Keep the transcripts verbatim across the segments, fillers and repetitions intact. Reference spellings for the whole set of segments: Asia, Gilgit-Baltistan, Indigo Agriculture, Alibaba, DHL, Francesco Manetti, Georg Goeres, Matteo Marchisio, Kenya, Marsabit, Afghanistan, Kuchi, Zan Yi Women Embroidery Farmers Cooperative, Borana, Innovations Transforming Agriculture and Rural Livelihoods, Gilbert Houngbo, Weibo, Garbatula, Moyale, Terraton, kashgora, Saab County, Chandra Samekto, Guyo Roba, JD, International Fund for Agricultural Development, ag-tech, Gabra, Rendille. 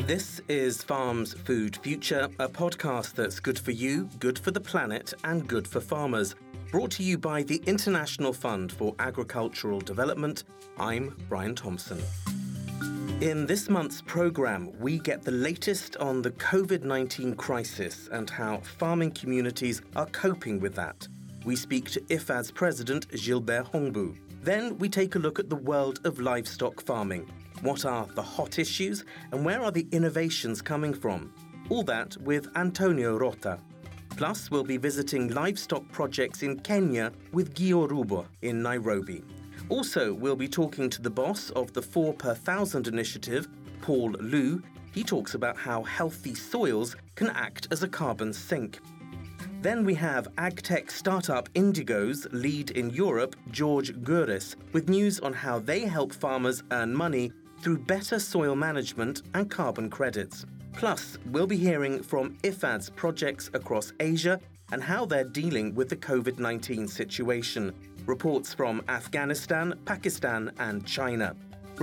This is Farms Food Future, a podcast that's good for you, good for the planet, and good for farmers. Brought to you by the International Fund for Agricultural Development. I'm Brian Thompson. In this month's programme, we get the latest on the COVID nineteen crisis and how farming communities are coping with that. We speak to I F A D's president, Gilbert Houngbo. Then we take a look at the world of livestock farming. What are the hot issues and where are the innovations coming from? All that with Antonio Rota. Plus, we'll be visiting livestock projects in Kenya with Guyo Roba in Nairobi. Also, we'll be talking to the boss of the Four Per Thousand initiative, Paul Luu. He talks about how healthy soils can act as a carbon sink. Then we have agtech startup Indigo's lead in Europe, Georg Goeres, with news on how they help farmers earn money through better soil management and carbon credits. Plus, we'll be hearing from I F A D's projects across Asia and how they're dealing with the COVID nineteen situation. Reports from Afghanistan, Pakistan and China.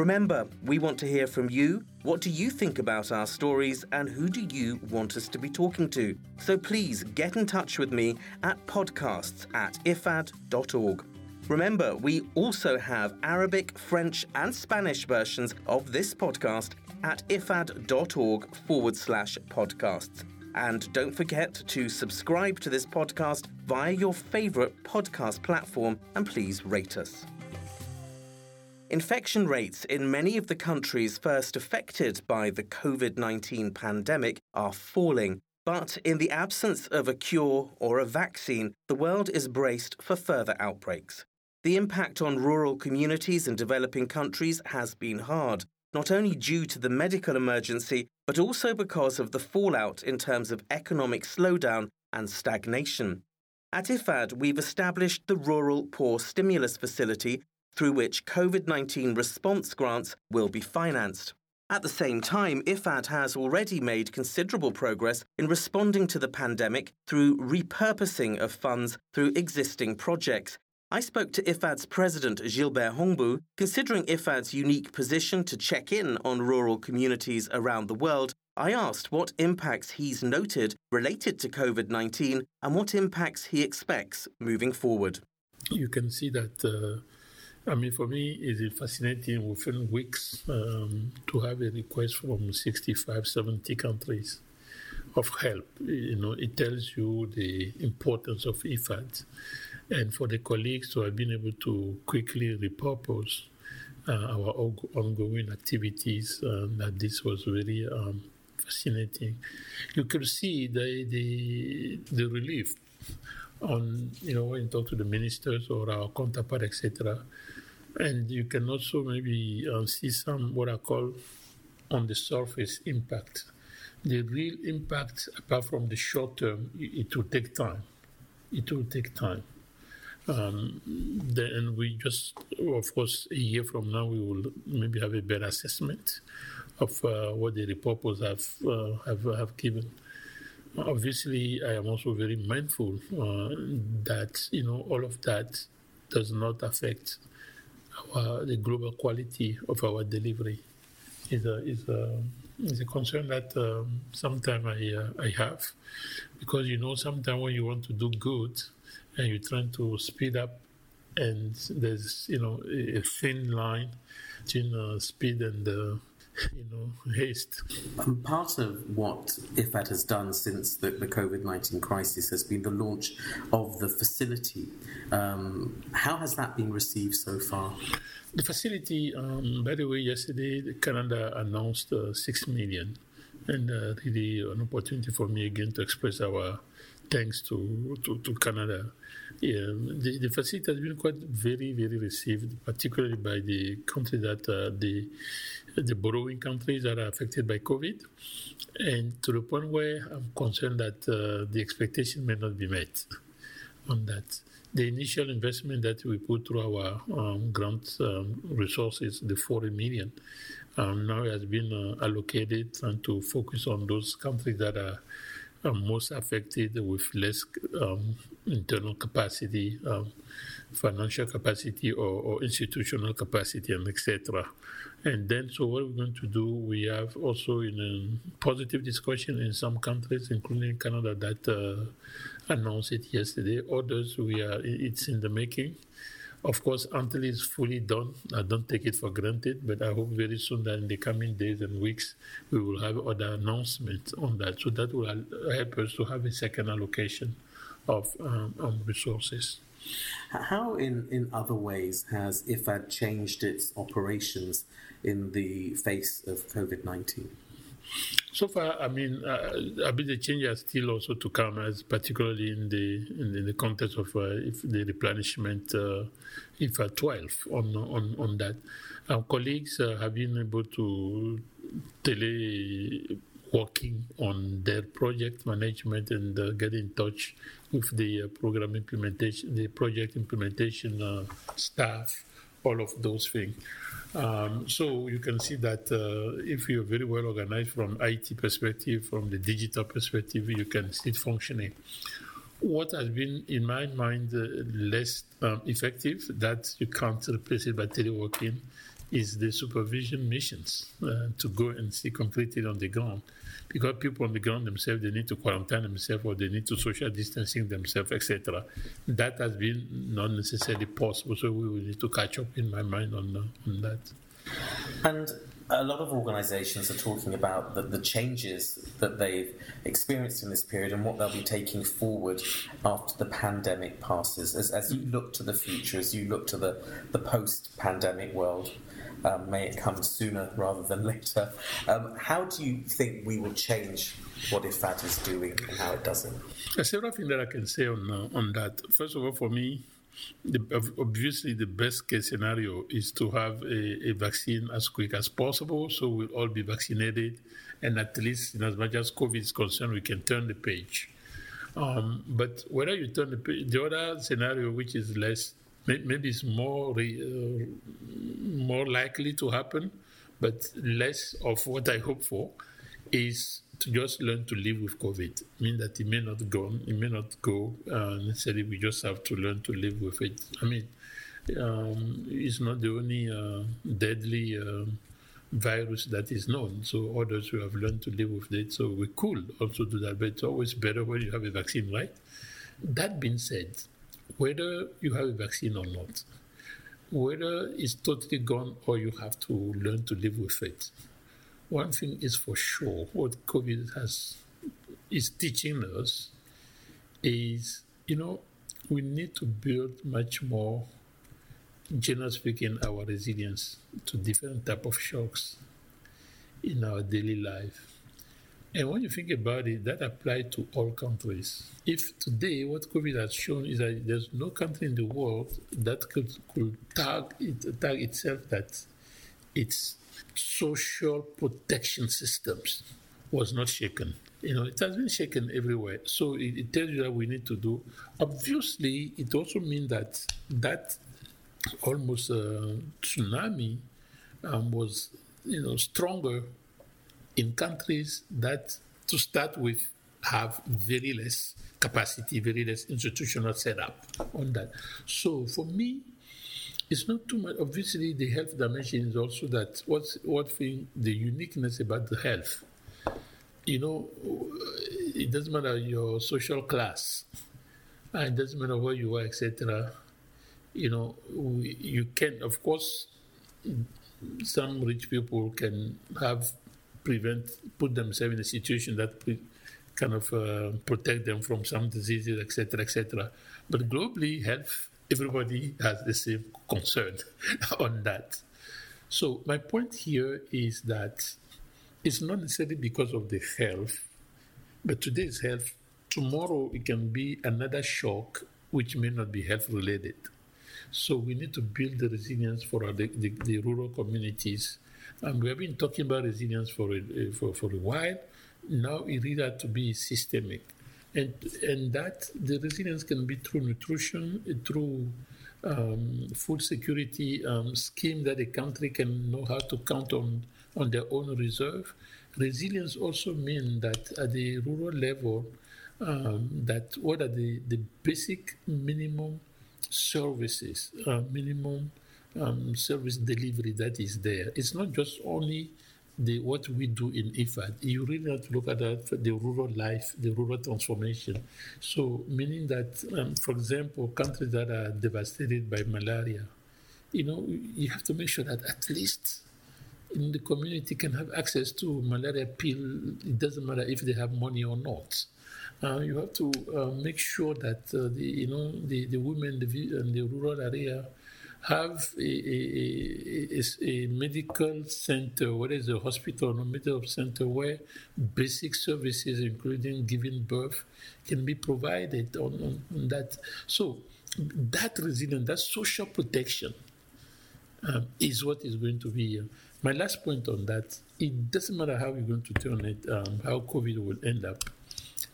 Remember, we want to hear from you. What do you think about our stories and who do you want us to be talking to? So please get in touch with me at podcasts at ifad dot org. Remember, we also have Arabic, French and Spanish versions of this podcast at ifad.org forward slash podcasts. And don't forget to subscribe to this podcast via your favourite podcast platform and please rate us. Infection rates in many of the countries first affected by the COVID nineteen pandemic are falling. But in the absence of a cure or a vaccine, the world is braced for further outbreaks. The impact on rural communities and developing countries has been hard, not only due to the medical emergency, but also because of the fallout in terms of economic slowdown and stagnation. At I F A D, we've established the Rural Poor Stimulus Facility, through which COVID nineteen response grants will be financed. At the same time, I F A D has already made considerable progress in responding to the pandemic through repurposing of funds through existing projects. I spoke to I F A D's president, Gilbert Houngbo, considering I F A D's unique position to check in on rural communities around the world. I asked what impacts he's noted related to COVID nineteen and what impacts he expects moving forward. You can see that uh... I mean, for me, it's fascinating within weeks um, to have a request from sixty-five, seventy countries of help. You know, it tells you the importance of I F A D. And for the colleagues who have been able to quickly repurpose uh, our ongoing activities, uh, that this was really um, fascinating. You can see the the, the relief. On, you know, when you talk to the ministers or our counterpart, et cetera. And you can also maybe uh, see some, what I call, on the surface impact. The real impact, apart from the short term, it, it will take time. It will take time. Um, then we just, of course, a year from now, we will maybe have a better assessment of uh, what the repurpose have, uh, have, have given. Obviously, I am also very mindful uh, that, you know, all of that does not affect our, the global quality of our delivery. It's a, it's a, it's a concern that um, sometimes I, uh, I have, because, you know, sometimes when you want to do good and you're trying to speed up, and there's, you know, a thin line between uh, speed and uh, you know, haste. And part of what I F A D has done since the, the COVID nineteen crisis has been the launch of the facility. Um, how has that been received so far? The facility, um, by the way, yesterday Canada announced uh, six million, and uh, really an opportunity for me again to express our thanks to, to, to Canada. Yeah, the, the facility has been quite very, very received, particularly by the country that uh, the the borrowing countries that are affected by COVID, and to the point where I'm concerned that uh, the expectation may not be met on that. The initial investment that we put through our um, grant um, resources, the forty million, um, now has been uh, allocated and to focus on those countries that are uh, most affected with less um, internal capacity, um, financial capacity, or, or institutional capacity, and et cetera. And then, so what we're going to do, we have also in a positive discussion in some countries, including Canada, that uh, announced it yesterday. Others, we are, it's in the making. Of course, until it's fully done, I don't take it for granted, but I hope very soon that in the coming days and weeks, we will have other announcements on that. So that will help us to have a second allocation of um, um, resources. How, in, in other ways, has I F A D changed its operations in the face of COVID nineteen? So far, I mean, uh, a bit of change is still also to come, as particularly in the in the, in the context of uh, if the replenishment, uh, if uh, twelve on on on that. Our colleagues uh, have been able to tele. working on their project management and uh, get in touch with the uh, program implementation, the project implementation uh, staff, all of those things. Um, so you can see that uh, if you're very well organized from I T perspective, from the digital perspective, you can see it functioning. What has been, in my mind, uh, less um, effective, that you can't replace it by teleworking, is the supervision missions uh, to go and see concretely on the ground. Because people on the ground themselves, they need to quarantine themselves, or they need to social distancing themselves, et cetera. That has been not necessarily possible, so we will need to catch up, in my mind, on, uh, on that. And a lot of organisations are talking about the, the changes that they've experienced in this period and what they'll be taking forward after the pandemic passes. As, as you look to the future, as you look to the, the post-pandemic world, Um, may it come sooner rather than later. Um, how do you think we will change what I F A D is doing and how it does it? There's several things that I can say on uh, on that. First of all, for me, the, obviously the best case scenario is to have a, a vaccine as quick as possible, so we'll all be vaccinated, and at least in as much as COVID is concerned, we can turn the page. Um, but whether you turn the page, the other scenario, which is less, maybe it's more uh, more likely to happen, but less of what I hope for, is to just learn to live with COVID. I mean that it may not go, it may not go uh, necessarily. We just have to learn to live with it. I mean, um, it's not the only uh, deadly uh, virus that is known. So others who have learned to live with it. So we could also do that, but it's always better when you have a vaccine, right? That being said, whether you have a vaccine or not, whether it's totally gone or you have to learn to live with it, one thing is for sure, what COVID has is teaching us is, you know, we need to build much more, generally speaking, our resilience to different type of shocks in our daily life. And when you think about it, that applies to all countries. If today what COVID has shown is that there's no country in the world that could, could tag, it, tag itself that its social protection systems was not shaken. You know, it has been shaken everywhere. So it, it tells you that we need to do. Obviously, it also means that that almost uh, tsunami um, was, you know, stronger in countries that, to start with, have very less capacity, very less institutional setup on that. So for me, it's not too much. Obviously, the health dimension is also that. What's what thing? The uniqueness about the health. You know, it doesn't matter your social class, and it doesn't matter where you are, et cetera. You know, we, you can, of course, some rich people can have. Prevent, put themselves in a situation that pre- kind of uh, protect them from some diseases, et cetera, et cetera. But globally, health, everybody has the same concern on that. So my point here is that it's not necessarily because of the health, but today's health, tomorrow it can be another shock which may not be health-related. So we need to build the resilience for our, the, the, the rural communities. And we have been talking about resilience for a, for, for a while. Now it really has to be systemic. And and that the resilience can be through nutrition, through um, food security um, scheme that a country can know how to count on, on their own reserve. Resilience also means that at the rural level, um, that what are the, the basic minimum services, uh, minimum um, service delivery that is there. It's not just only the what we do in I F A D. You really have to look at that, the rural life, the rural transformation. So meaning that, um, for example, countries that are devastated by malaria, you know, you have to make sure that at least in the community can have access to malaria pill. It doesn't matter if they have money or not. Uh, you have to uh, make sure that uh, the you know the, the women in the rural area have a, a, a, a medical center, whether it's a hospital or a medical center, where basic services, including giving birth, can be provided on, on, on that. So that resilience, that social protection um, is what is going to be here. My last point on that, it doesn't matter how you're going to turn it, um, how COVID will end up.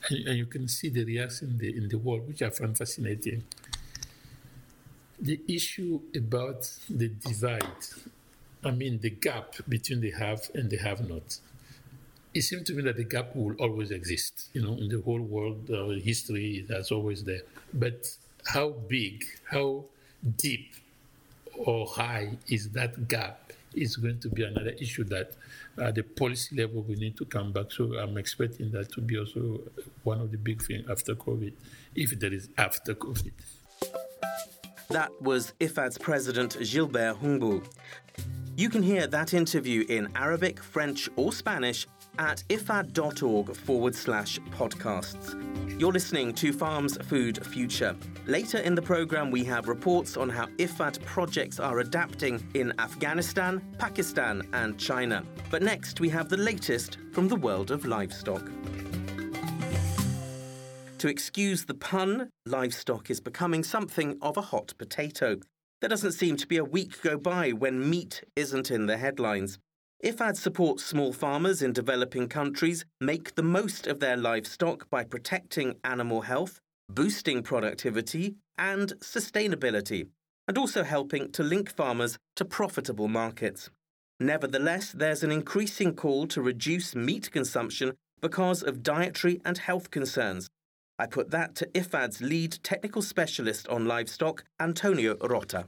And, and you can see the reaction in the, in the world, which I find fascinating. The issue about the divide, I mean the gap between the have and the have-not, it seems to me that the gap will always exist. You know, in the whole world, uh, history, that's always there. But how big, how deep or high is that gap is going to be another issue that at uh, the policy level we need to come back. So I'm expecting that to be also one of the big things after COVID, if there is after COVID. That was I F A D's president, Gilbert Houngbo. You can hear that interview in Arabic, French or Spanish at ifad.org forward slash podcasts. You're listening to Farms Food Future. Later in the programme, we have reports on how I F A D projects are adapting in Afghanistan, Pakistan and China. But next, we have the latest from the world of livestock. To excuse the pun, livestock is becoming something of a hot potato. There doesn't seem to be a week go by when meat isn't in the headlines. I F A D supports small farmers in developing countries make the most of their livestock by protecting animal health, boosting productivity and sustainability, and also helping to link farmers to profitable markets. Nevertheless, there's an increasing call to reduce meat consumption because of dietary and health concerns. I put that to I F A D's lead technical specialist on livestock, Antonio Rota.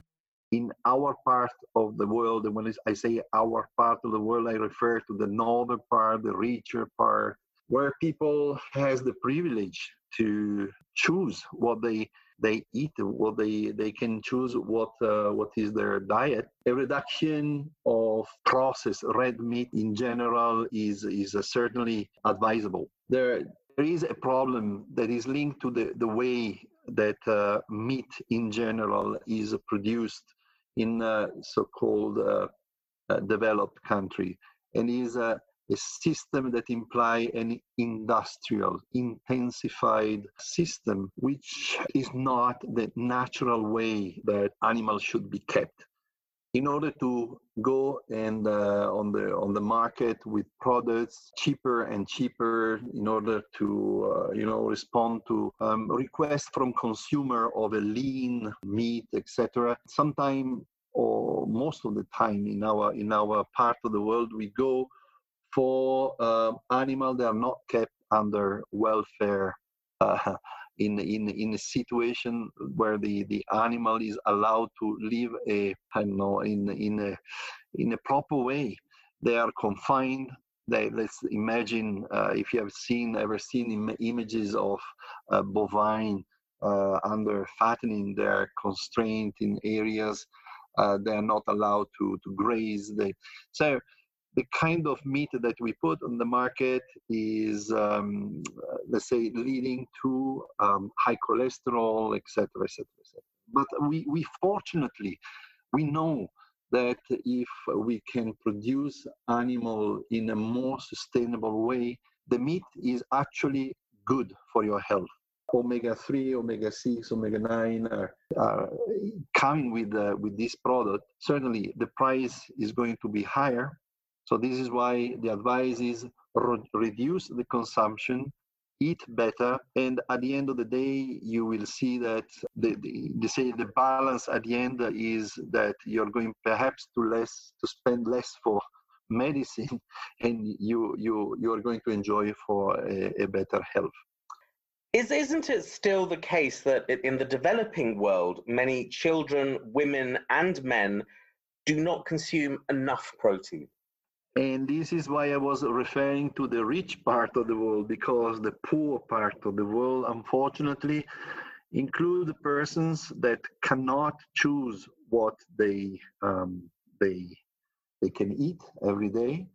In our part of the world, and when I say our part of the world, I refer to the northern part, the richer part, where people has the privilege to choose what they they eat, what they, they can choose what uh, what is their diet. A reduction of processed red meat in general is is uh, certainly advisable. There there is a problem that is linked to the the way that uh, meat in general is produced in uh, so-called uh, uh, developed country, and is a, a system that imply an industrial, intensified system, which is not the natural way that animals should be kept. In order to go and uh, on the on the market with products cheaper and cheaper, in order to uh, you know respond to um, requests from consumer of a lean meat, et cetera. Sometimes or most of the time in our in our part of the world, we go for uh, animals that are not kept under welfare. Uh, In, in in a situation where the, the animal is allowed to live a I don't know in in a in a proper way. They are confined. They let's imagine uh, if you have seen ever seen Im- images of uh, bovine uh, under fattening. They are constrained in areas. Uh, they are not allowed to to graze. They so. The kind of meat that we put on the market is, um, let's say, leading to um, high cholesterol, et cetera, et cetera, et cetera. But we, we fortunately, we know that if we can produce animal in a more sustainable way, the meat is actually good for your health. omega three, omega six, omega nine are, are coming with uh, with this product. Certainly, the price is going to be higher. So this is why the advice is re- reduce the consumption, eat better, and at the end of the day, you will see that the the, they say the balance at the end is that you're going perhaps to less to spend less for medicine, and you you you are going to enjoy for a, a better health. Is, isn't it still the case that in the developing world, many children, women, and men do not consume enough protein? And this is why I was referring to the rich part of the world, because the poor part of the world, unfortunately, include persons that cannot choose what they um, they they can eat every day.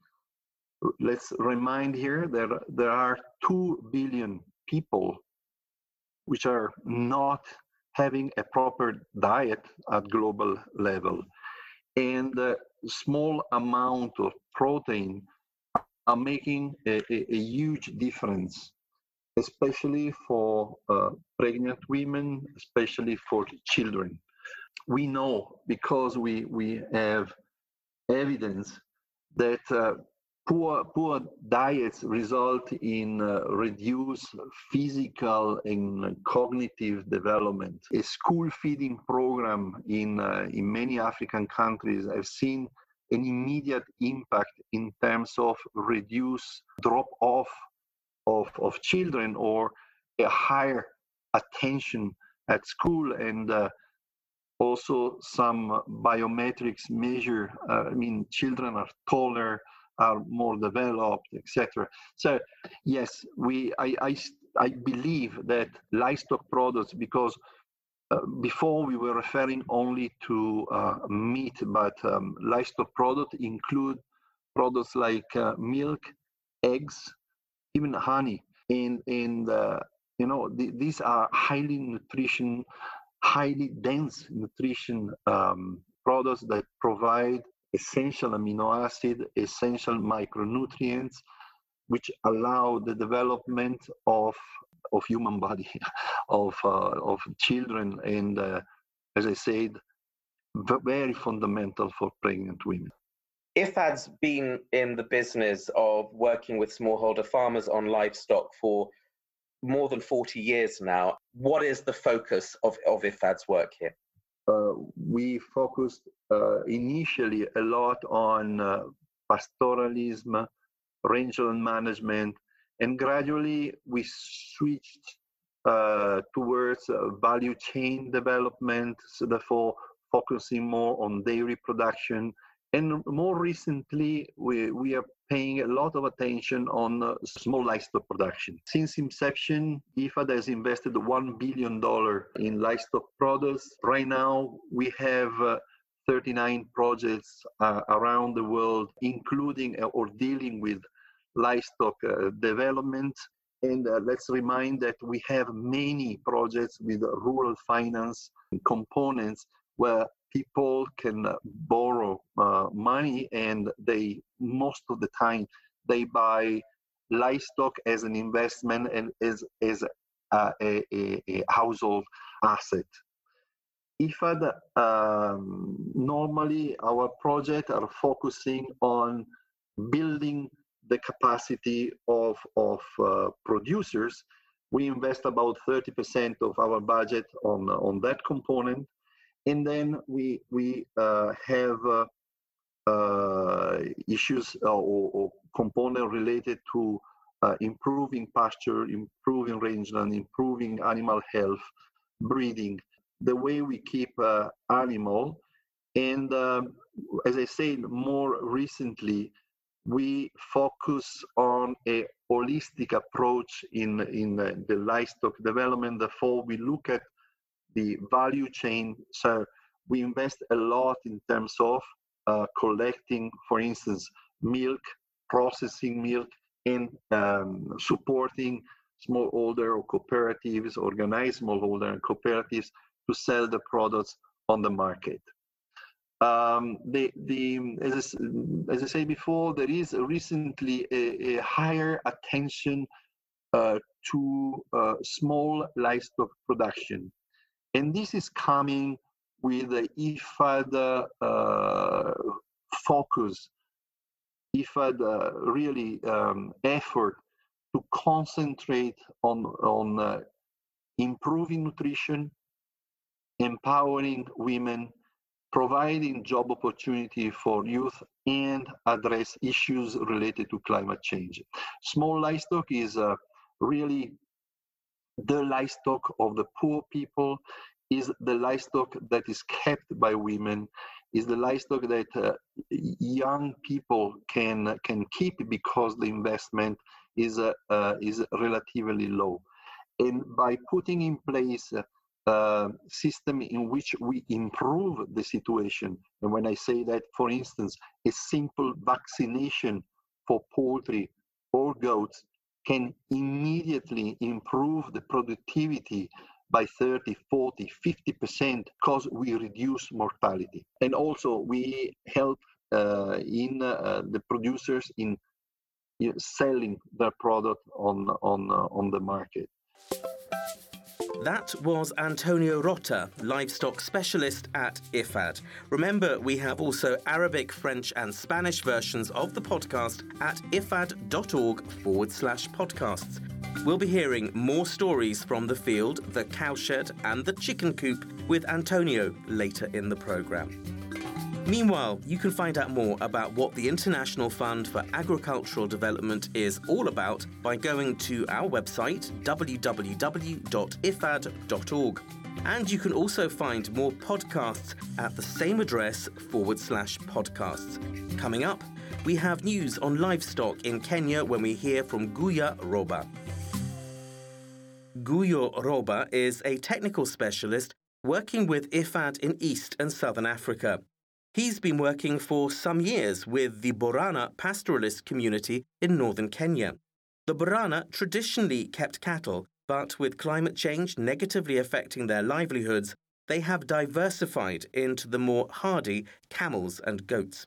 Let's remind here that there are two billion people which are not having a proper diet at global level, and a small amount of protein are making a, a, a huge difference, especially for uh, pregnant women, especially for children. We know, because we we have evidence that uh, poor poor diets result in uh, reduced physical and cognitive development. A school feeding program in uh, in many African countries, I've seen an immediate impact in terms of reduced drop off of of children, or a higher attention at school, and uh, also some biometrics measure. Uh, I mean, children are taller, are more developed, et cetera. So, yes, we. I, I, I believe that livestock products, because uh, before we were referring only to uh, meat, but um, livestock products include products like uh, milk, eggs, even honey, and and uh, you know th- these are highly nutrition. highly dense nutrition um, products that provide essential amino acid, essential micronutrients, which allow the development of of human body, of uh, of children, and uh, as I said, very fundamental for pregnant women. I F A D's been in the business of working with smallholder farmers on livestock for more than forty years now. What is the focus of, of I F A D's work here? Uh, we focused uh, initially a lot on uh, pastoralism, rangeland management, and gradually we switched uh, towards uh, value chain development, so therefore focusing more on dairy production. And more recently, we, we are paying a lot of attention on uh, small livestock production. Since inception, I F A D has invested one billion dollars in livestock products. Right now, we have uh, thirty-nine projects uh, around the world, including uh, or dealing with livestock uh, development. And uh, let's remind that we have many projects with rural finance components where people can borrow uh, money, and they most of the time they buy livestock as an investment and as as uh, a, a, a household asset. I F A D, um, normally our projects are focusing on building the capacity of of uh, producers. We invest about thirty percent of our budget on on that component. And then we we uh, have uh, uh, issues uh, or, or component related to uh, improving pasture, improving rangeland, improving animal health, breeding, the way we keep uh, animal. And um, as I said, more recently, we focus on a holistic approach in, in the, the livestock development. Therefore, we look at the value chain. So we invest a lot in terms of uh, collecting, for instance, milk, processing milk, and um, supporting smallholder or cooperatives, organized smallholder and cooperatives to sell the products on the market. Um, the, the, as, I, as I said before, there is recently a, a higher attention uh, to uh, small livestock production. And this is coming with the I F A D uh, focus, I F A D uh, really um, effort to concentrate on, on uh, improving nutrition, empowering women, providing job opportunity for youth, and address issues related to climate change. Small livestock is uh, really the livestock of the poor people, is the livestock that is kept by women, is the livestock that uh, young people can can keep because the investment is uh, uh, is relatively low. And by putting in place uh, Uh, system in which we improve the situation, and when I say that, for instance, a simple vaccination for poultry or goats can immediately improve the productivity by thirty, forty, fifty percent because we reduce mortality. And also we help uh, in uh, the producers in you know, selling their product on, on, uh, on the market. That was Antonio Rota, livestock specialist at I F A D. Remember, we have also Arabic, French and Spanish versions of the podcast at ifad.org forward slash podcasts. We'll be hearing more stories from the field, the cowshed and the chicken coop with Antonio later in the programme. Meanwhile, you can find out more about what the International Fund for Agricultural Development is all about by going to our website, w w w dot ifad dot org. And you can also find more podcasts at the same address, forward slash podcasts. Coming up, we have news on livestock in Kenya when we hear from Guyo Roba. Guyo Roba is a technical specialist working with I F A D in East and Southern Africa. He's been working for some years with the Borana pastoralist community in northern Kenya. The Borana traditionally kept cattle, but with climate change negatively affecting their livelihoods, they have diversified into the more hardy camels and goats.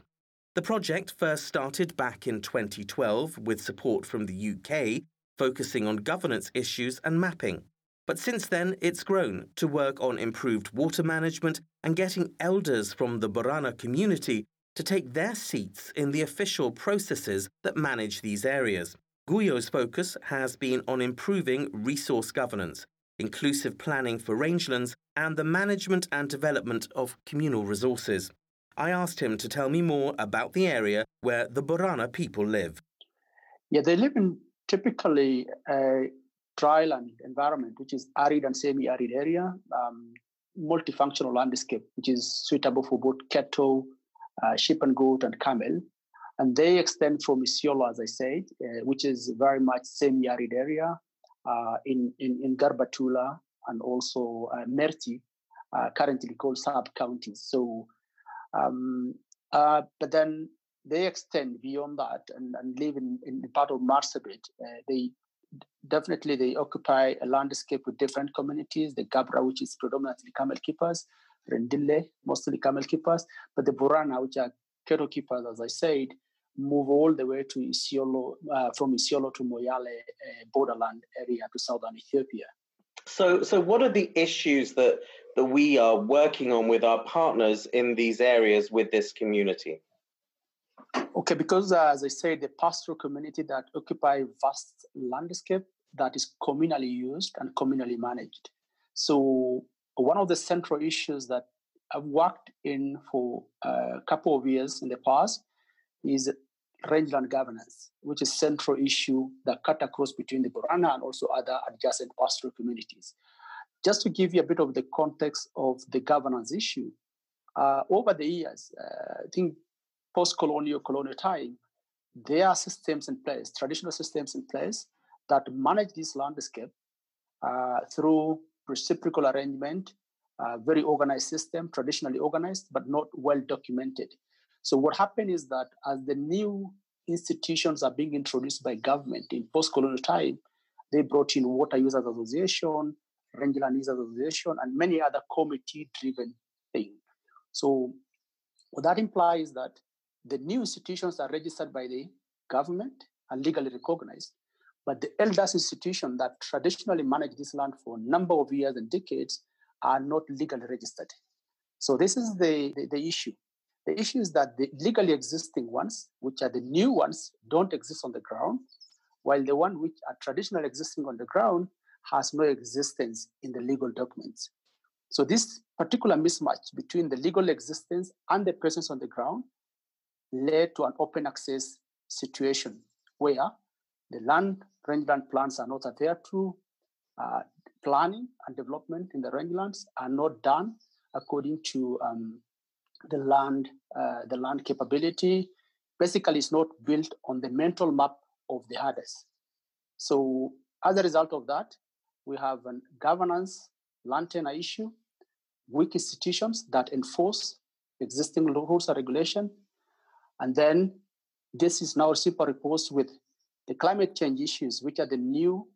The project first started back in twenty twelve with support from the U K, focusing on governance issues and mapping. But since then, it's grown to work on improved water management and getting elders from the Borana community to take their seats in the official processes that manage these areas. Guyo's focus has been on improving resource governance, inclusive planning for rangelands, and the management and development of communal resources. I asked him to tell me more about the area where the Borana people live. Yeah, they live in typically a dryland environment, which is arid and semi-arid area, um, multifunctional landscape, which is suitable for both cattle, uh, sheep and goat, and camel. And they extend from Isiolo, as I said, uh, which is very much semi-arid area, uh, in, in, in Garbatula and also uh, Merti, uh, currently called Saab County. So, um, uh, but then they extend beyond that and, and live in, in the part of Marsabit. Uh, they Definitely, they occupy a landscape with different communities. The Gabra, which is predominantly camel keepers, Rendille, mostly camel keepers, but the Borana, which are cattle keepers, as I said, move all the way to Isiolo, uh, from Isiolo to Moyale uh, borderland area to southern Ethiopia. So, so what are the issues that that we are working on with our partners in these areas with this community? Okay, because uh, as I said, the pastoral community that occupy vast landscape that is communally used and communally managed. So one of the central issues that I've worked in for a couple of years in the past is rangeland governance, which is a central issue that cut across between the Borana and also other adjacent pastoral communities. Just to give you a bit of the context of the governance issue, uh, over the years, uh, I think post-colonial, colonial time, there are systems in place, traditional systems in place that manage this landscape uh, through reciprocal arrangement, uh, very organized system, traditionally organized, but not well documented. So what happened is that as the new institutions are being introduced by government in post-colonial time, they brought in Water Users Association, Rangeland Users Association, and many other committee-driven things. So what that implies that the new institutions are registered by the government and legally recognized, but the elders institution that traditionally managed this land for a number of years and decades are not legally registered. So this is the, the, the issue. The issue is that the legally existing ones, which are the new ones, don't exist on the ground, while the ones which are traditionally existing on the ground has no existence in the legal documents. So this particular mismatch between the legal existence and the presence on the ground led to an open access situation where the land rangeland plans are not adhered to, uh, planning and development in the rangelands are not done according to um, the land, uh, the land capability. Basically, it's not built on the mental map of the herders. So as a result of that, we have a governance land tenure issue, weak institutions that enforce existing rules and regulation. And then this is now superimposed with the climate change issues, which are the new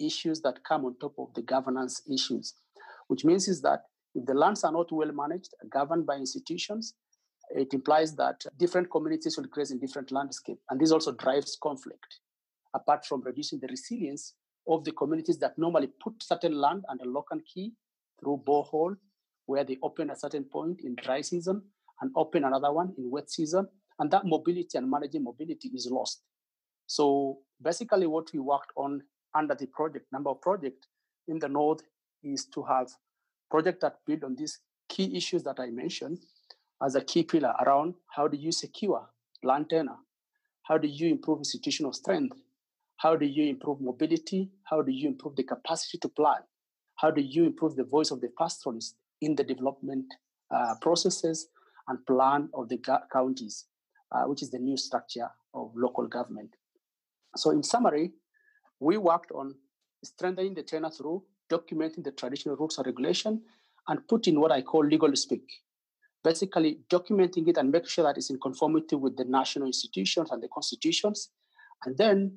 issues that come on top of the governance issues, which means is that if the lands are not well managed, governed by institutions, it implies that different communities will graze in different landscapes. And this also drives conflict, apart from reducing the resilience of the communities that normally put certain land under lock and key through borehole, where they open a certain point in dry season and open another one in wet season. And that mobility and managing mobility is lost. So basically what we worked on under the project, number of project in the north, is to have projects that build on these key issues that I mentioned as a key pillar around how do you secure land tenure? How do you improve institutional strength? How do you improve mobility? How do you improve the capacity to plan? How do you improve the voice of the pastoralists in the development uh, processes and plan of the ga- counties, uh, which is the new structure of local government? So in summary, we worked on strengthening the tenure through documenting the traditional rules and regulation and putting what I call legal speak. Basically documenting it and making sure that it's in conformity with the national institutions and the constitutions, and then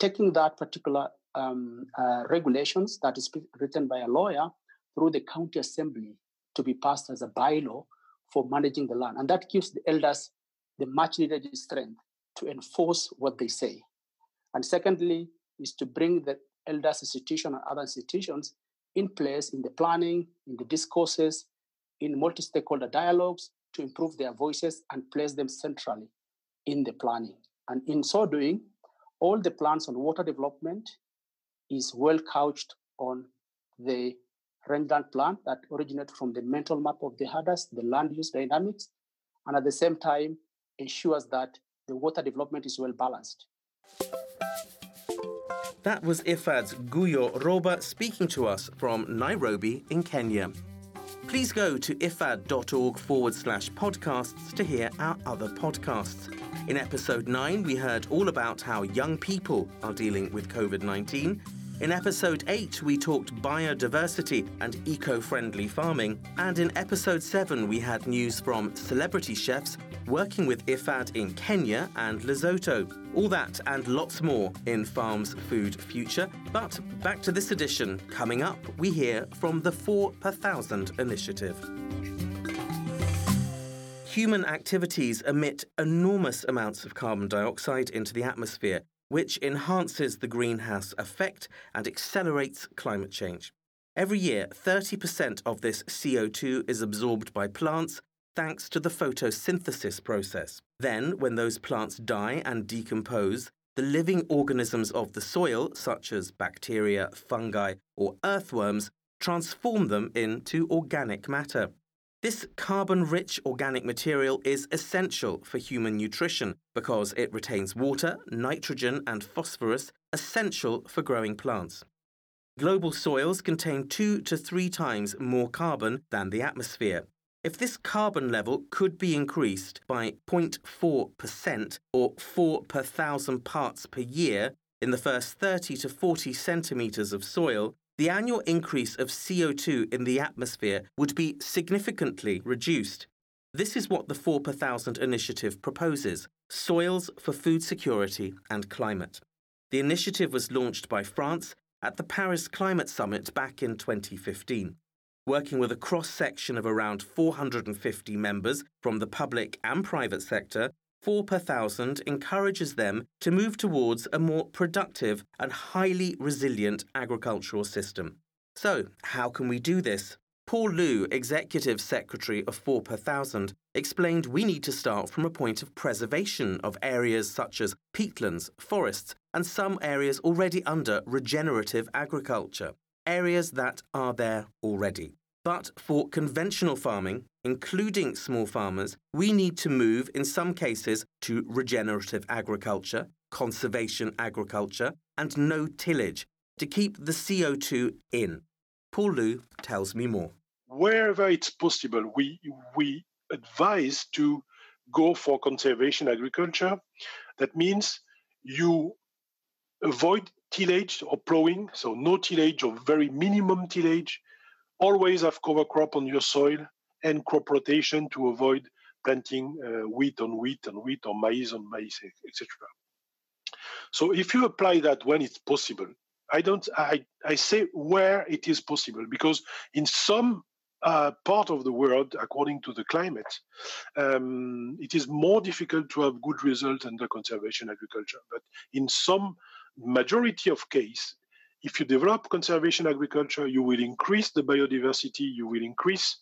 taking that particular um, uh, regulations that is written by a lawyer through the county assembly to be passed as a bylaw for managing the land. And that gives the elders the much needed strength to enforce what they say. And secondly, is to bring the elders institution and other institutions in place in the planning, in the discourses, in multi-stakeholder dialogues to improve their voices and place them centrally in the planning. And in so doing, all the plans on water development is well couched on the rangeland plan that originates from the mental map of the herders, the land use dynamics, and at the same time ensures that the water development is well balanced. That was I F A D's Guyo Roba speaking to us from Nairobi in Kenya. Please go to ifad.org forward slash podcasts to hear our other podcasts. In episode nine, we heard all about how young people are dealing with covid nineteen. In episode eight, we talked biodiversity and eco-friendly farming. And in episode seven, we had news from celebrity chefs working with I F A D in Kenya and Lesotho. All that and lots more in Farms Food Future. But back to this edition. Coming up, we hear from the Four Per Thousand initiative. Human activities emit enormous amounts of carbon dioxide into the atmosphere, which enhances the greenhouse effect and accelerates climate change. Every year, thirty percent of this C O two is absorbed by plants thanks to the photosynthesis process. Then, when those plants die and decompose, the living organisms of the soil, such as bacteria, fungi, or earthworms, transform them into organic matter. This carbon-rich organic material is essential for human nutrition because it retains water, nitrogen, and phosphorus, essential for growing plants. Global soils contain two to three times more carbon than the atmosphere. If this carbon level could be increased by zero point four percent or four per thousand parts per year in the first thirty to forty centimetres of soil, the annual increase of C O two in the atmosphere would be significantly reduced. This is what the Four Per Thousand initiative proposes, Soils for Food Security and Climate. The initiative was launched by France at the Paris Climate Summit back in twenty fifteen. Working with a cross-section of around four hundred fifty members from the public and private sector, Four Per Thousand encourages them to move towards a more productive and highly resilient agricultural system. So, how can we do this? Paul Luu, Executive Secretary of Four Per Thousand, explained we need to start from a point of preservation of areas such as peatlands, forests, and some areas already under regenerative agriculture, areas that are there already. But for conventional farming, including small farmers, we need to move, in some cases, to regenerative agriculture, conservation agriculture, and no tillage to keep the C O two in. Paul Luu tells me more. Wherever it's possible, we we advise to go for conservation agriculture. That means you avoid tillage or plowing, so no tillage or very minimum tillage. Always have cover crop on your soil and crop rotation to avoid planting uh, wheat on wheat and wheat or maize on maize, et cetera. So if you apply that when it's possible, I don't. I, I say where it is possible, because in some uh, part of the world, according to the climate, um, it is more difficult to have good results under conservation agriculture. But in some majority of cases, if you develop conservation agriculture, you will increase the biodiversity, you will increase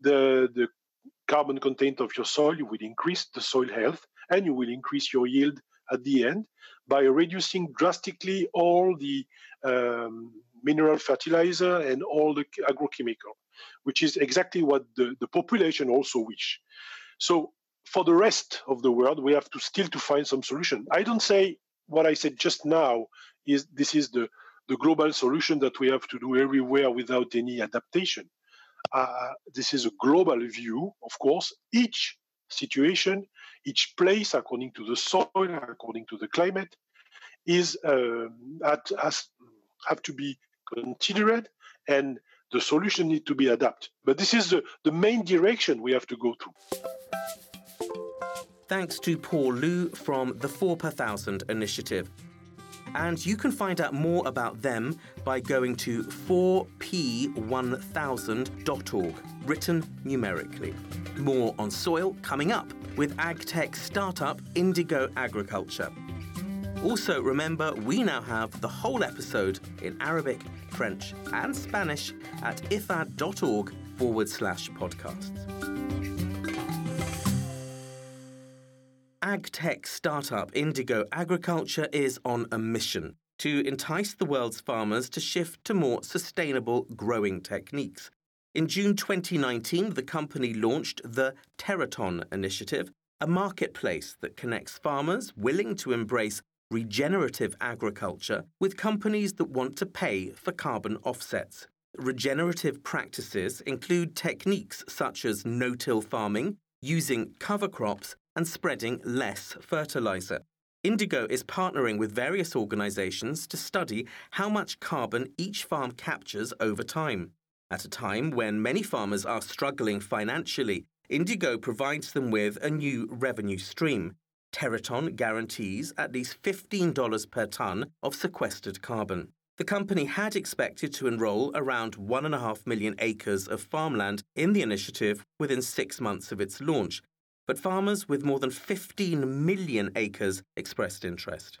the, the carbon content of your soil, you will increase the soil health, and you will increase your yield at the end by reducing drastically all the um, mineral fertilizer and all the agrochemical, which is exactly what the, the population also wish. So for the rest of the world, we have to still to find some solution. I don't say what I said just now is this is the, the global solution that we have to do everywhere without any adaptation. Uh, this is a global view, of course. Each situation, each place, according to the soil, according to the climate, is uh, at, has, have to be considered, and the solution need to be adapted. But this is the, the main direction we have to go to. Thanks to Paul Luu from the Four Per Thousand initiative. And you can find out more about them by going to four p one thousand dot org, written numerically. More on soil coming up with AgTech startup Indigo Agriculture. Also, remember, we now have the whole episode in Arabic, French and Spanish at ifad.org forward slash podcasts. AgTech startup Indigo Agriculture is on a mission to entice the world's farmers to shift to more sustainable growing techniques. In June twenty nineteen, the company launched the Terraton initiative, a marketplace that connects farmers willing to embrace regenerative agriculture with companies that want to pay for carbon offsets. Regenerative practices include techniques such as no-till farming, using cover crops, and spreading less fertilizer. Indigo is partnering with various organizations to study how much carbon each farm captures over time. At a time when many farmers are struggling financially, Indigo provides them with a new revenue stream. Terraton guarantees at least fifteen dollars per tonne of sequestered carbon. The company had expected to enroll around one point five million acres of farmland in the initiative within six months of its launch, but farmers with more than fifteen million acres expressed interest.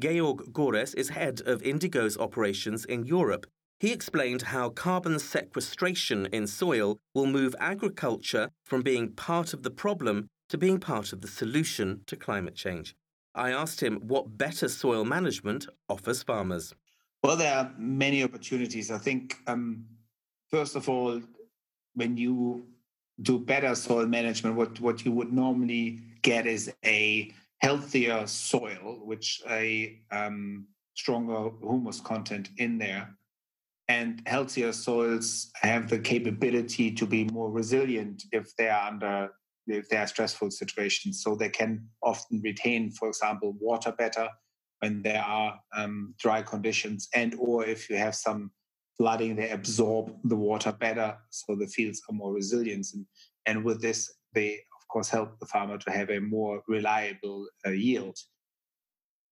Georg Goeres is head of Indigo's operations in Europe. He explained how carbon sequestration in soil will move agriculture from being part of the problem to being part of the solution to climate change. I asked him what better soil management offers farmers. Well, there are many opportunities. I think, um, first of all, when you do better soil management, what, what you would normally get is a healthier soil, which a um, stronger humus content in there. And healthier soils have the capability to be more resilient if they are under, if they are stressful situations. So they can often retain, for example, water better when there are um, dry conditions, and or if you have some flooding, they absorb the water better, so the fields are more resilient. And, and with this, they, of course, help the farmer to have a more reliable uh, yield.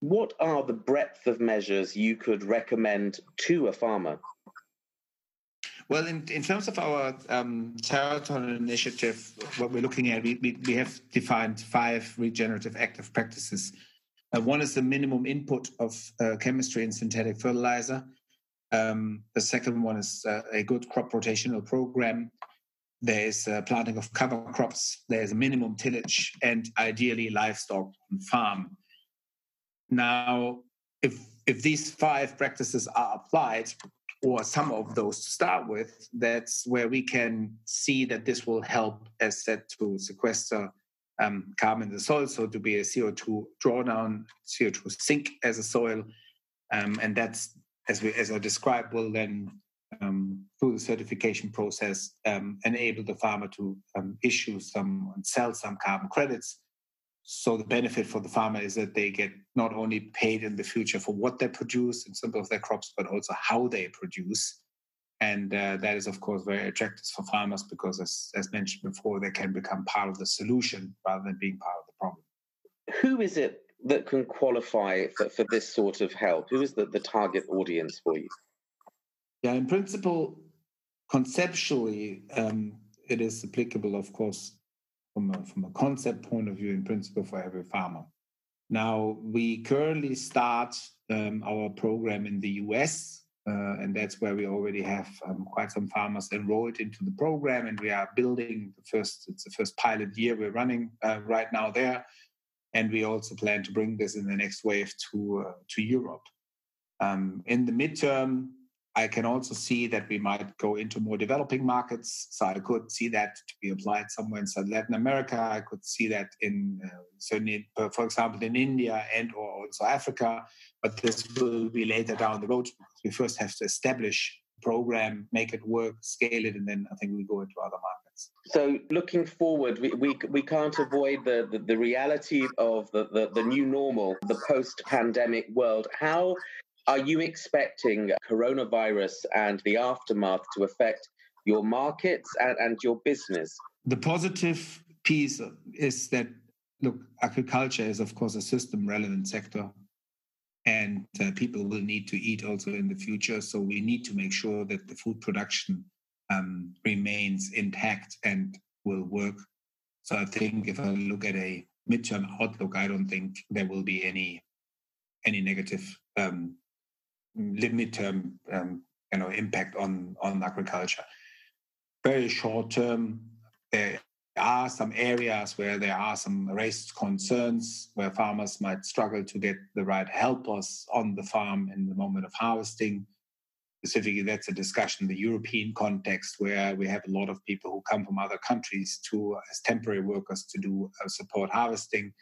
What are the breadth of measures you could recommend to a farmer? Well, in, in terms of our um, Terraton initiative, what we're looking at, we, we, we have defined five regenerative active practices. Uh, one is the minimum input of uh, chemistry and synthetic fertilizer. Um, the second one is uh, a good crop rotational program. There is uh, planting of cover crops. There is minimum tillage and ideally livestock on farm. Now, if if these five practices are applied, or some of those to start with, that's where we can see that this will help, as said, to sequester um, carbon in the soil, so to be a C O two drawdown, C O two sink as a soil, um, and that's, as we as I described, will then um, through the certification process, um, enable the farmer to um, issue some and sell some carbon credits. So the benefit for the farmer is that they get not only paid in the future for what they produce and some of their crops, but also how they produce. And uh, that is, of course, very attractive for farmers because, as, as mentioned before, they can become part of the solution rather than being part of the problem. Who is it that can qualify for, for this sort of help? Who is the, the target audience for you? Yeah, in principle, conceptually, um, it is applicable, of course, from a, from a concept point of view, in principle, for every farmer. Now, we currently start um, our program in the U S, Uh, and that's where we already have um, quite some farmers enrolled into the program, and we are building the first, it's the first pilot year we're running uh, right now there. And we also plan to bring this in the next wave to, uh, to Europe. Um, in the midterm, I can also see that we might go into more developing markets. So I could see that to be applied somewhere in South Latin America. I could see that in, uh, certainly, for example, in India and or also Africa. But this will be later down the road. We first have to establish a program, make it work, scale it, and then I think we go into other markets. So looking forward, we we, we can't avoid the, the, the reality of the, the, the new normal, the post-pandemic world. How are you expecting coronavirus and the aftermath to affect your markets and, and your business? The positive piece is that, look, agriculture is, of course, a system-relevant sector. And uh, people will need to eat also in the future. So we need to make sure that the food production um, remains intact and will work. So I think if I look at a midterm outlook, I don't think there will be any any negative um, midterm um, you know, impact on, on agriculture. Very short term, there are some areas where there are some raised concerns where farmers might struggle to get the right helpers on the farm in the moment of harvesting. Specifically, that's a discussion in the European context where we have a lot of people who come from other countries to as temporary workers to do uh, support harvesting.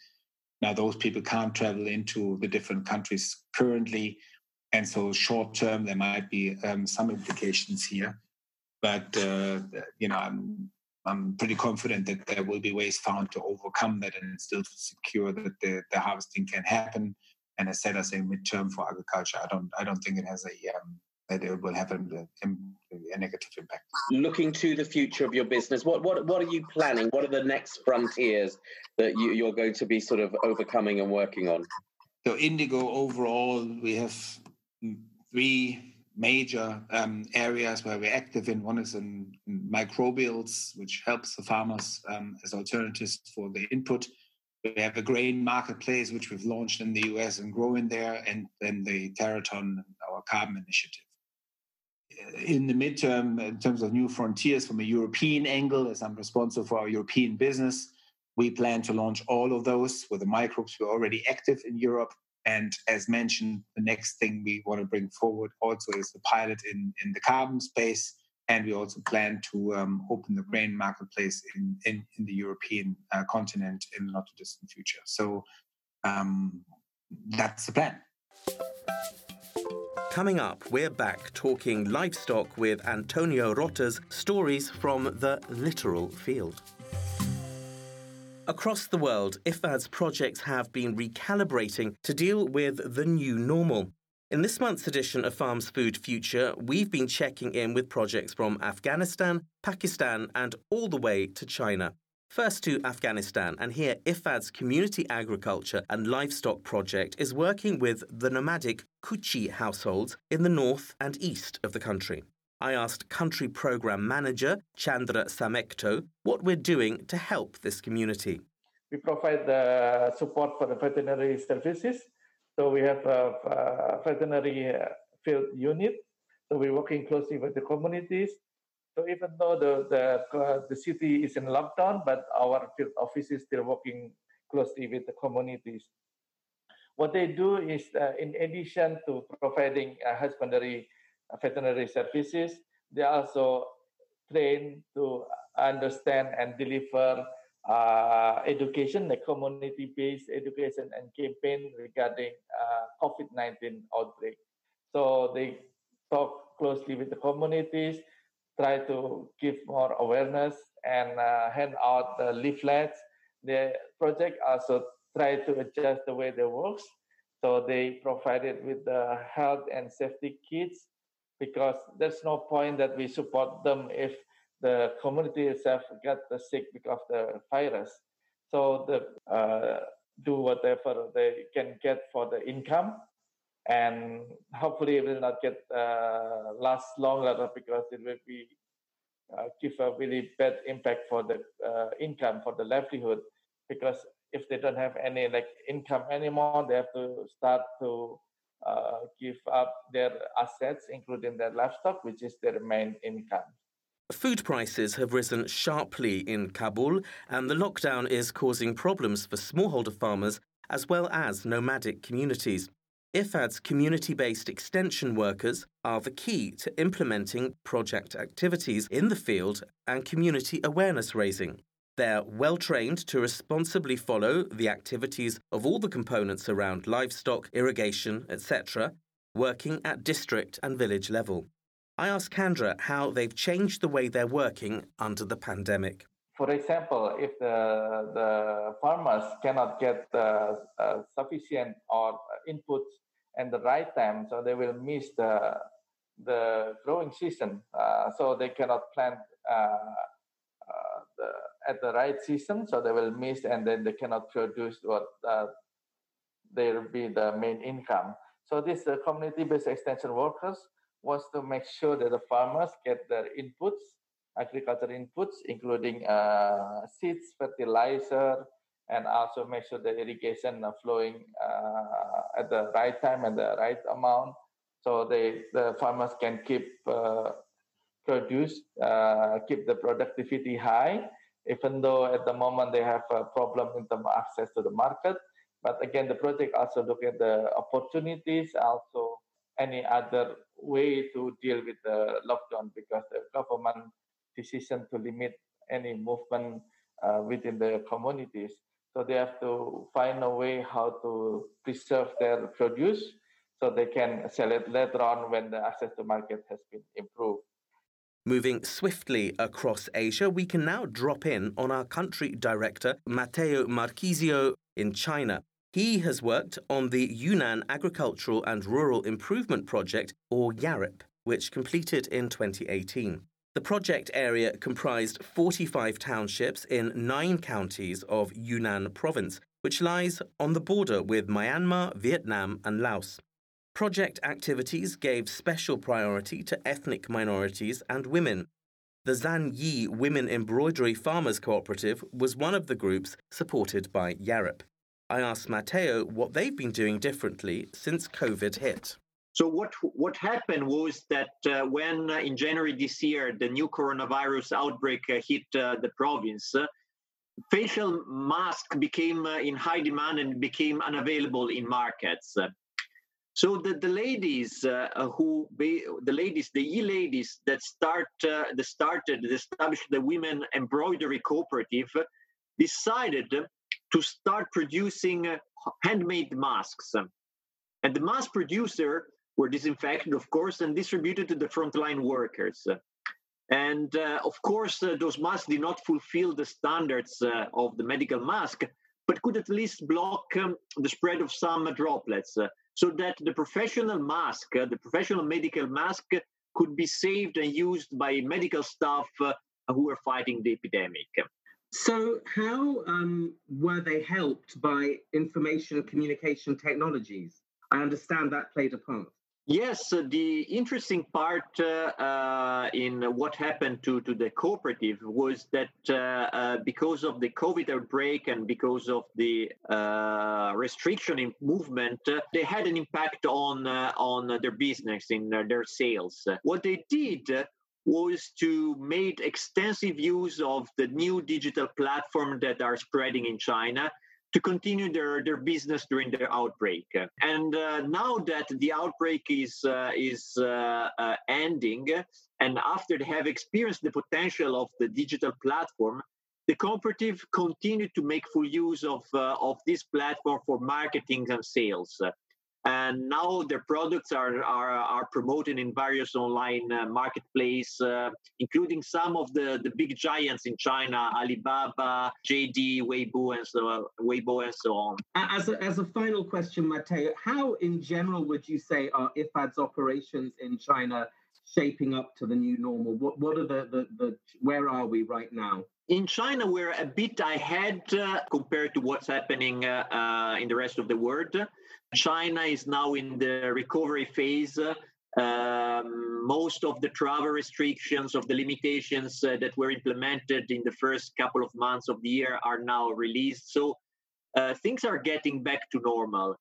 Now, those people can't travel into the different countries currently. And so short term, there might be um, some implications here. But, uh, you know, I'm, I'm pretty confident that there will be ways found to overcome that and still to secure that the, the harvesting can happen. And as said, I say midterm for agriculture. I don't, I don't think it has a um, that it will have a, a negative impact. Looking to the future of your business, what, what, what are you planning? What are the next frontiers that you, you're going to be sort of overcoming and working on? So Indigo overall, we have three major um, areas where we're active in. One is in microbials, which helps the farmers um, as alternatives for the input. We have a grain marketplace, which we've launched in the U S and growing there, and then the Terraton, our carbon initiative. In the midterm, in terms of new frontiers from a European angle, as I'm responsible for our European business, we plan to launch all of those. With the microbes, we're already active in Europe. And as mentioned, the next thing we want to bring forward also is the pilot in, in the carbon space. And we also plan to um, open the grain marketplace in, in, in the European uh, continent in the not too distant future. So um, that's the plan. Coming up, we're back talking livestock with Antonio Rota's stories from the literal field. Across the world, I F A D's projects have been recalibrating to deal with the new normal. In this month's edition of Farms Food Future, we've been checking in with projects from Afghanistan, Pakistan, and all the way to China. First to Afghanistan, and here I F A D's Community Agriculture and Livestock Project is working with the nomadic Kuchi households in the north and east of the country. I asked Country Programme Manager Chandra Samekto what we're doing to help this community. We provide the support for the veterinary services. So we have a veterinary field unit. So we're working closely with the communities. So even though the, the, uh, the city is in lockdown, but our field office is still working closely with the communities. What they do is, uh, in addition to providing uh, husbandry veterinary services, they also train to understand and deliver uh, education, the community-based education and campaign regarding uh, COVID nineteen outbreak. So they talk closely with the communities, try to give more awareness and uh, hand out the leaflets. The project also try to adjust the way they work. So they provided with the health and safety kits, because there's no point that we support them if the community itself got sick because of the virus. So they uh, do whatever they can get for the income, and hopefully it will not get uh, last longer, because it will be uh, give a really bad impact for the uh, income, for the livelihood, because if they don't have any like income anymore, they have to start to uh, give up their assets, including their livestock, which is their main income. Food prices have risen sharply in Kabul, and the lockdown is causing problems for smallholder farmers as well as nomadic communities. I F A D's community-based extension workers are the key to implementing project activities in the field and community awareness raising. They're well-trained to responsibly follow the activities of all the components around livestock, irrigation, et cetera, working at district and village level. I asked Chandra how they've changed the way they're working under the pandemic. For example, if the, the farmers cannot get uh, uh, sufficient or inputs at the right time, so they will miss the, the growing season, uh, so they cannot plant uh, The, at the right season, so they will miss, and then they cannot produce what uh, there will be the main income. So this uh, community-based extension workers wants to make sure that the farmers get their inputs, agricultural inputs, including uh, seeds, fertilizer, and also make sure the irrigation are flowing uh, at the right time and the right amount, so they the farmers can keep uh, produce, uh, keep the productivity high, even though at the moment they have a problem in terms of access to the market. But again, the project also look at the opportunities, also any other way to deal with the lockdown, because the government decision to limit any movement uh, within the communities. So they have to find a way how to preserve their produce so they can sell it later on when the access to market has been improved. Moving swiftly across Asia, we can now drop in on our country director, Matteo Marchisio, in China. He has worked on the Yunnan Agricultural and Rural Improvement Project, or YARIP, which completed in twenty eighteen. The project area comprised forty-five townships in nine counties of Yunnan province, which lies on the border with Myanmar, Vietnam, and Laos. Project activities gave special priority to ethnic minorities and women. The Zan Yi Women Embroidery Farmers Cooperative was one of the groups supported by YARIP. I asked Matteo what they've been doing differently since COVID hit. So what, what happened was that uh, when uh, in January this year, the new coronavirus outbreak uh, hit uh, the province, uh, facial masks became uh, in high demand and became unavailable in markets. Uh, So the, the ladies uh, who the ladies the e ladies that start uh, the started the established the Women Embroidery Cooperative decided to start producing handmade masks, and the mask producer were disinfected, of course, and distributed to the frontline workers. And uh, of course, uh, those masks did not fulfill the standards uh, of the medical mask, but could at least block um, the spread of some droplets, uh, so that the professional mask, uh, the professional medical mask, uh, could be saved and used by medical staff uh, who are fighting the epidemic. So how um, were they helped by information and communication technologies? I understand that played a part. Yes, uh, the interesting part uh, uh, in what happened to, to the cooperative was that uh, uh, because of the COVID outbreak and because of the uh, restriction in movement, uh, they had an impact on uh, on their business, in uh, their sales. What they did was to make extensive use of the new digital platform that are spreading in China, to continue their, their business during their outbreak. And uh, now that the outbreak is uh, is uh, uh, ending, and after they have experienced the potential of the digital platform, the cooperative continued to make full use of, uh, of this platform for marketing and sales. And now their products are are, are promoted in various online uh, marketplace, uh, including some of the, the big giants in China, Alibaba, J D, Weibo, and so uh, Weibo, and so on. As a, as a final question, Matteo, how in general would you say are I F A D's operations in China shaping up to the new normal? What what are the the, the where are we right now? In China, we're a bit ahead uh, compared to what's happening uh, uh, in the rest of the world. China is now in the recovery phase. Um, most of the travel restrictions, of the limitations uh, that were implemented in the first couple of months of the year are now released. So uh, things are getting back to normal.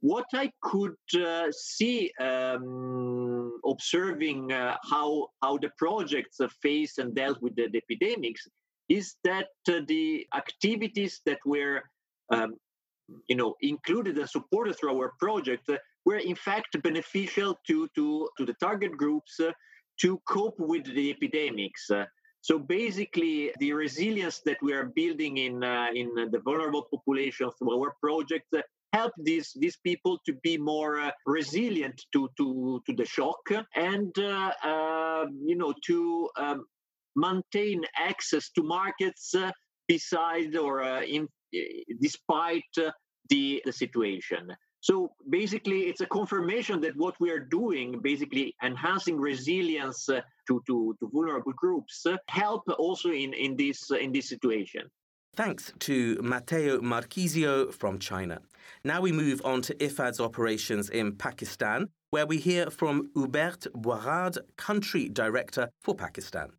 What I could uh, see um, observing uh, how, how the projects uh, faced and dealt with the, the epidemics is that uh, the activities that were um, you know, included and supported through our project uh, were in fact beneficial to, to, to the target groups uh, to cope with the epidemics. Uh, so basically, the resilience that we are building in, uh, in the vulnerable population through our project uh, help these these people to be more uh, resilient to, to, to the shock and, uh, uh, you know, to um, maintain access to markets uh, beside or uh, in despite uh, the, the situation. So basically, it's a confirmation that what we are doing, basically enhancing resilience uh, to, to, to vulnerable groups, uh, help also in, in, this, uh, in this situation. Thanks to Matteo Marchisio from China. Now we move on to I F A D's operations in Pakistan, where we hear from Hubert Bourad, Country Director for Pakistan.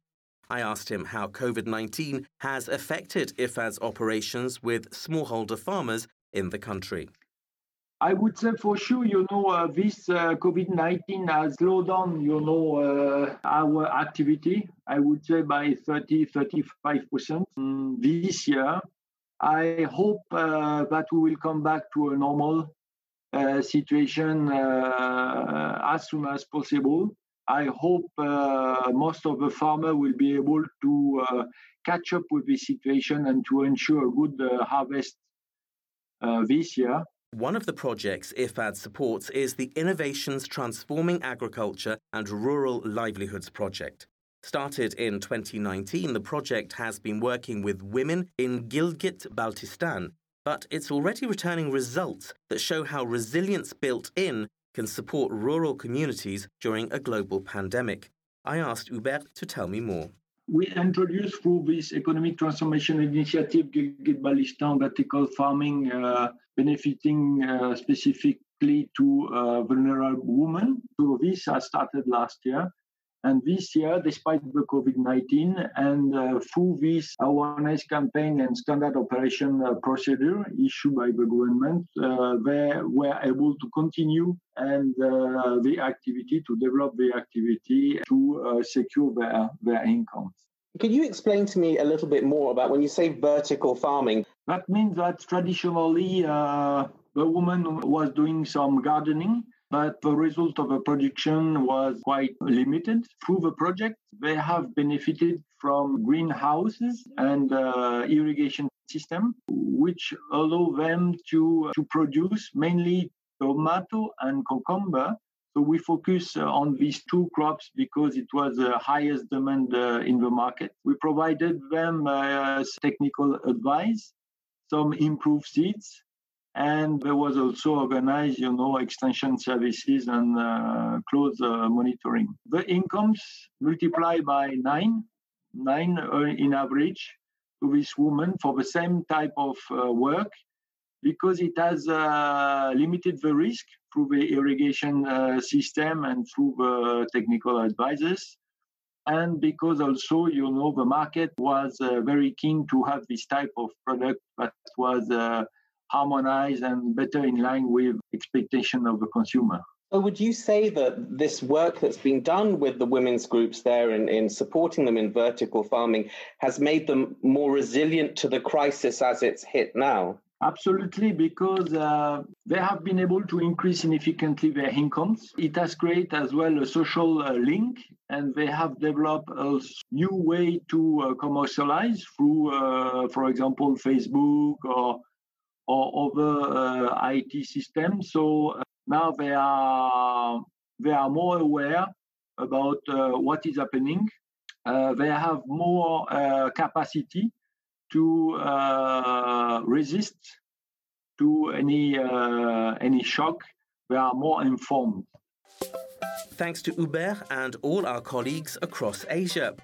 I asked him how COVID nineteen has affected I F A D's operations with smallholder farmers in the country. I would say for sure, you know, uh, this uh, COVID nineteen has slowed down, you know, uh, our activity, I would say by thirty to thirty-five percent um, this year. I hope uh, that we will come back to a normal uh, situation uh, as soon as possible. I hope uh, most of the farmers will be able to uh, catch up with this situation and to ensure a good uh, harvest uh, this year. One of the projects I F A D supports is the Innovations Transforming Agriculture and Rural Livelihoods Project. Started in twenty nineteen, the project has been working with women in Gilgit-Baltistan, but it's already returning results that show how resilience built in can support rural communities during a global pandemic. I asked Hubert to tell me more. We introduced through this economic transformation initiative Gilgit-Baltistan vertical farming, uh, benefiting uh, specifically to uh, vulnerable women. So this has started last year. And this year, despite the COVID nineteen and uh, through this awareness campaign and standard operation uh, procedure issued by the government, uh, they were able to continue and uh, the activity, to develop the activity to uh, secure their, their incomes. Could you explain to me a little bit more about when you say vertical farming? That means that traditionally uh, the woman was doing some gardening, but the result of the production was quite limited. Through the project, they have benefited from greenhouses and uh, irrigation system, which allow them to, to produce mainly tomato and cucumber. So we focus on these two crops because it was the highest demand uh, in the market. We provided them uh, technical advice, some improved seeds, and there was also organized, you know, extension services and uh, close uh, monitoring. The incomes multiply by nine, nine in average to this woman for the same type of uh, work, because it has uh, limited the risk through the irrigation uh, system and through the technical advisors. And because also, you know, the market was uh, very keen to have this type of product that was uh, harmonized and better in line with expectation of the consumer. So would you say that this work that's been done with the women's groups there in, in supporting them in vertical farming has made them more resilient to the crisis as it's hit now? Absolutely, because uh, they have been able to increase significantly their incomes. It has created as well a social uh, link, and they have developed a new way to uh, commercialize through, uh, for example, Facebook or of the uh, I T system. So uh, now they are they are more aware about uh, what is happening. Uh, they have more uh, capacity to uh, resist to any uh, any shock. They are more informed. Thanks to Hubert and all our colleagues across Asia.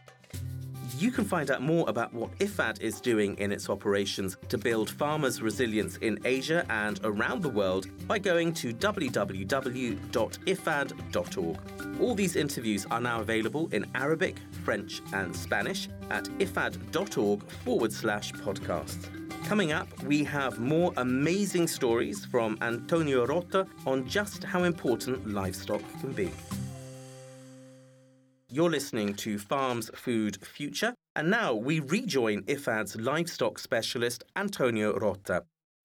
You can find out more about what I F A D is doing in its operations to build farmers' resilience in Asia and around the world by going to w w w dot i f a d dot org. All these interviews are now available in Arabic, French and Spanish at ifad.org forward slash podcasts. Coming up, we have more amazing stories from Antonio Rota on just how important livestock can be. You're listening to Farms Food Future, and now we rejoin I F A D's livestock specialist, Antonio Rota.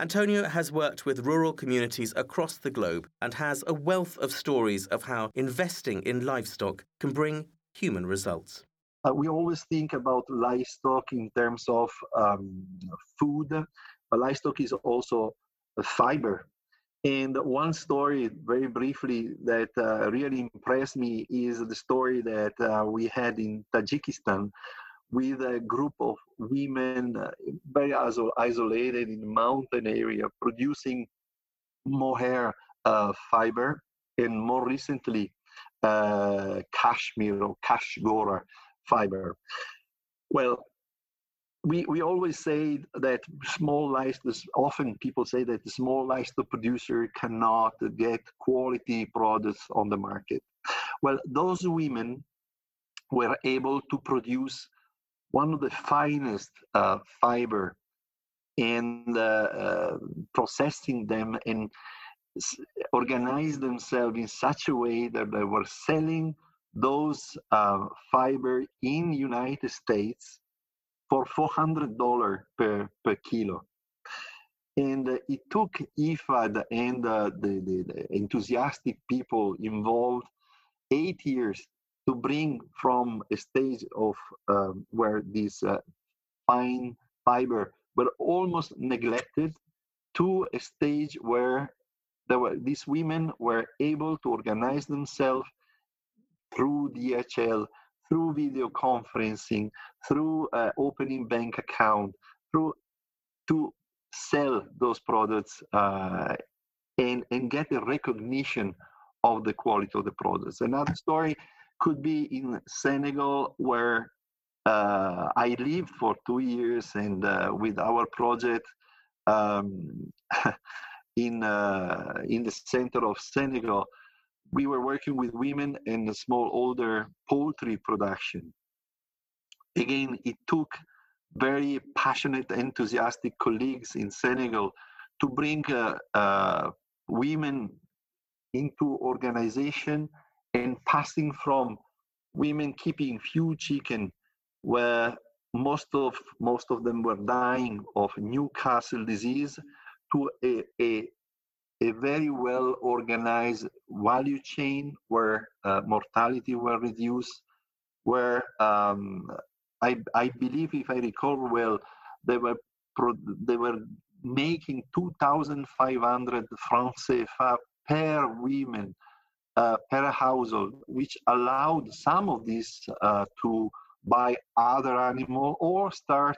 Antonio has worked with rural communities across the globe and has a wealth of stories of how investing in livestock can bring human results. Uh, we always think about livestock in terms of um, food, but livestock is also a fiber. And one story, very briefly, that uh, really impressed me is the story that uh, we had in Tajikistan with a group of women, uh, very iso- isolated in a mountain area, producing mohair uh, fiber, and more recently, uh, cashmere or kashgora fiber. Well, We we always say that small livestock, often people say that the small livestock producer cannot get quality products on the market. Well, those women were able to produce one of the finest uh, fiber and uh, uh, processing them and organize themselves in such a way that they were selling those uh, fiber in the United States for four hundred dollars per, per kilo. And uh, it took I F A D and uh, the, the, the enthusiastic people involved eight years to bring from a stage of um, where these uh, fine fiber were almost neglected to a stage where there were, these women were able to organize themselves through D H L, through video conferencing, through uh, opening bank account, through to sell those products uh, and, and get a recognition of the quality of the products. Another story could be in Senegal, where uh, I lived for two years and uh, with our project um, in uh, in the center of Senegal, we were working with women in a smallholder poultry production. Again, it took very passionate, enthusiastic colleagues in Senegal to bring uh, uh, women into organization and passing from women keeping few chicken, where most of most of them were dying of Newcastle disease, to a, a a very well-organized value chain where uh, mortality were reduced, where um, I, I believe, if I recall well, they were pro- they were making two thousand five hundred francs C F A per women, uh, per household, which allowed some of these uh, to buy other animal or start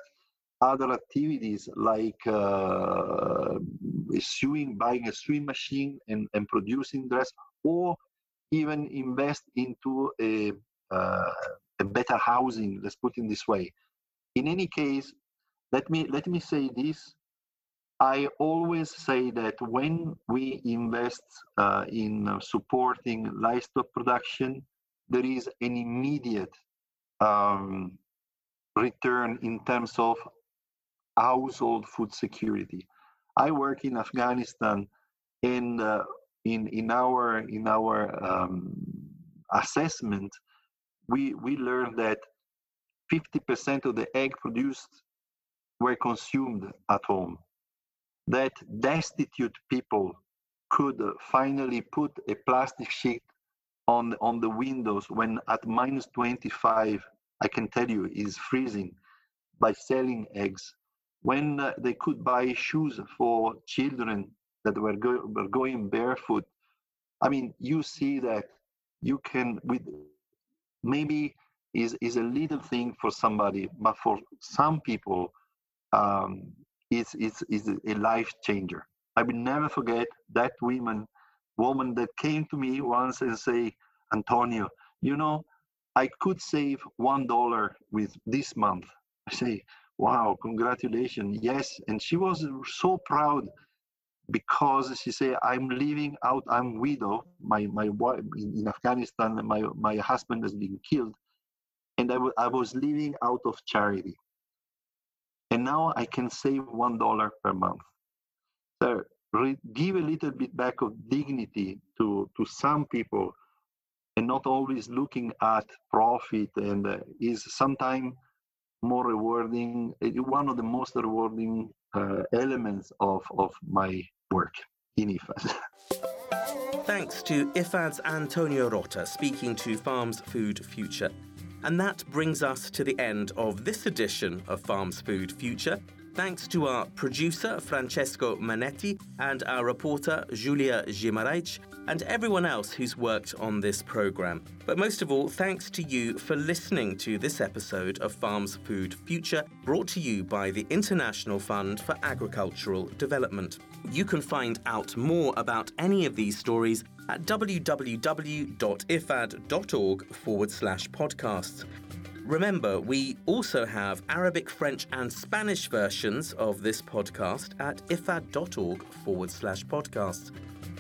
other activities like uh, sewing, buying a sewing machine and, and producing dress, or even invest into a, uh, a better housing, let's put it this way. In any case, let me let me say this. I always say that when we invest uh, in supporting livestock production, there is an immediate um, return in terms of household food security. I work in Afghanistan, and uh, in in our in our um, assessment, we we learned that fifty percent of the egg produced were consumed at home. That destitute people could finally put a plastic sheet on on the windows when at minus twenty-five, I can tell you, is freezing, by selling eggs. when uh, they could buy shoes for children that were, go were going barefoot. I mean, you see that you can, with maybe is is a little thing for somebody, but for some people, um, it's it's is a life changer. I will never forget that woman, woman that came to me once and say, Antonio, you know, I could save one dollar with this month. I say, wow, congratulations, yes. And she was so proud, because she said, I'm living out, I'm widow, my, my wife in Afghanistan, my, my husband has been killed, and I, w I was living out of charity. And now I can save one dollar per month. So give a little bit back of dignity to, to some people, and not always looking at profit, and uh, is sometimes more rewarding, one of the most rewarding uh, elements of, of my work in I F A D. Thanks to I F A D's Antonio Rota speaking to Farms Food Future. And that brings us to the end of this edition of Farms Food Future. Thanks to our producer, Francesco Manetti, and our reporter, Julia Gimaraic, and everyone else who's worked on this programme. But most of all, thanks to you for listening to this episode of Farms Food Future, brought to you by the International Fund for Agricultural Development. You can find out more about any of these stories at www.ifad.org forward slash podcasts. Remember, we also have Arabic, French and Spanish versions of this podcast at ifad.org forward slash podcasts.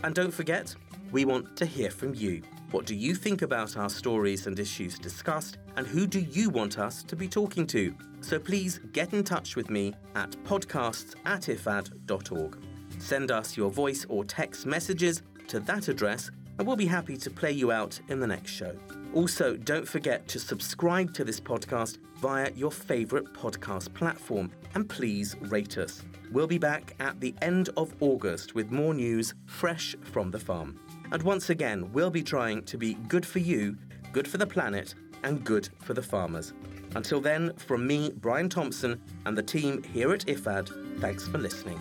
And don't forget, we want to hear from you. What do you think about our stories and issues discussed? And who do you want us to be talking to? So please get in touch with me at podcasts at ifad.org. Send us your voice or text messages to that address, and we'll be happy to play you out in the next show. Also, don't forget to subscribe to this podcast via your favourite podcast platform, and please rate us. We'll be back at the end of August with more news fresh from the farm. And once again, we'll be trying to be good for you, good for the planet, and good for the farmers. Until then, from me, Brian Thompson, and the team here at I F A D, thanks for listening.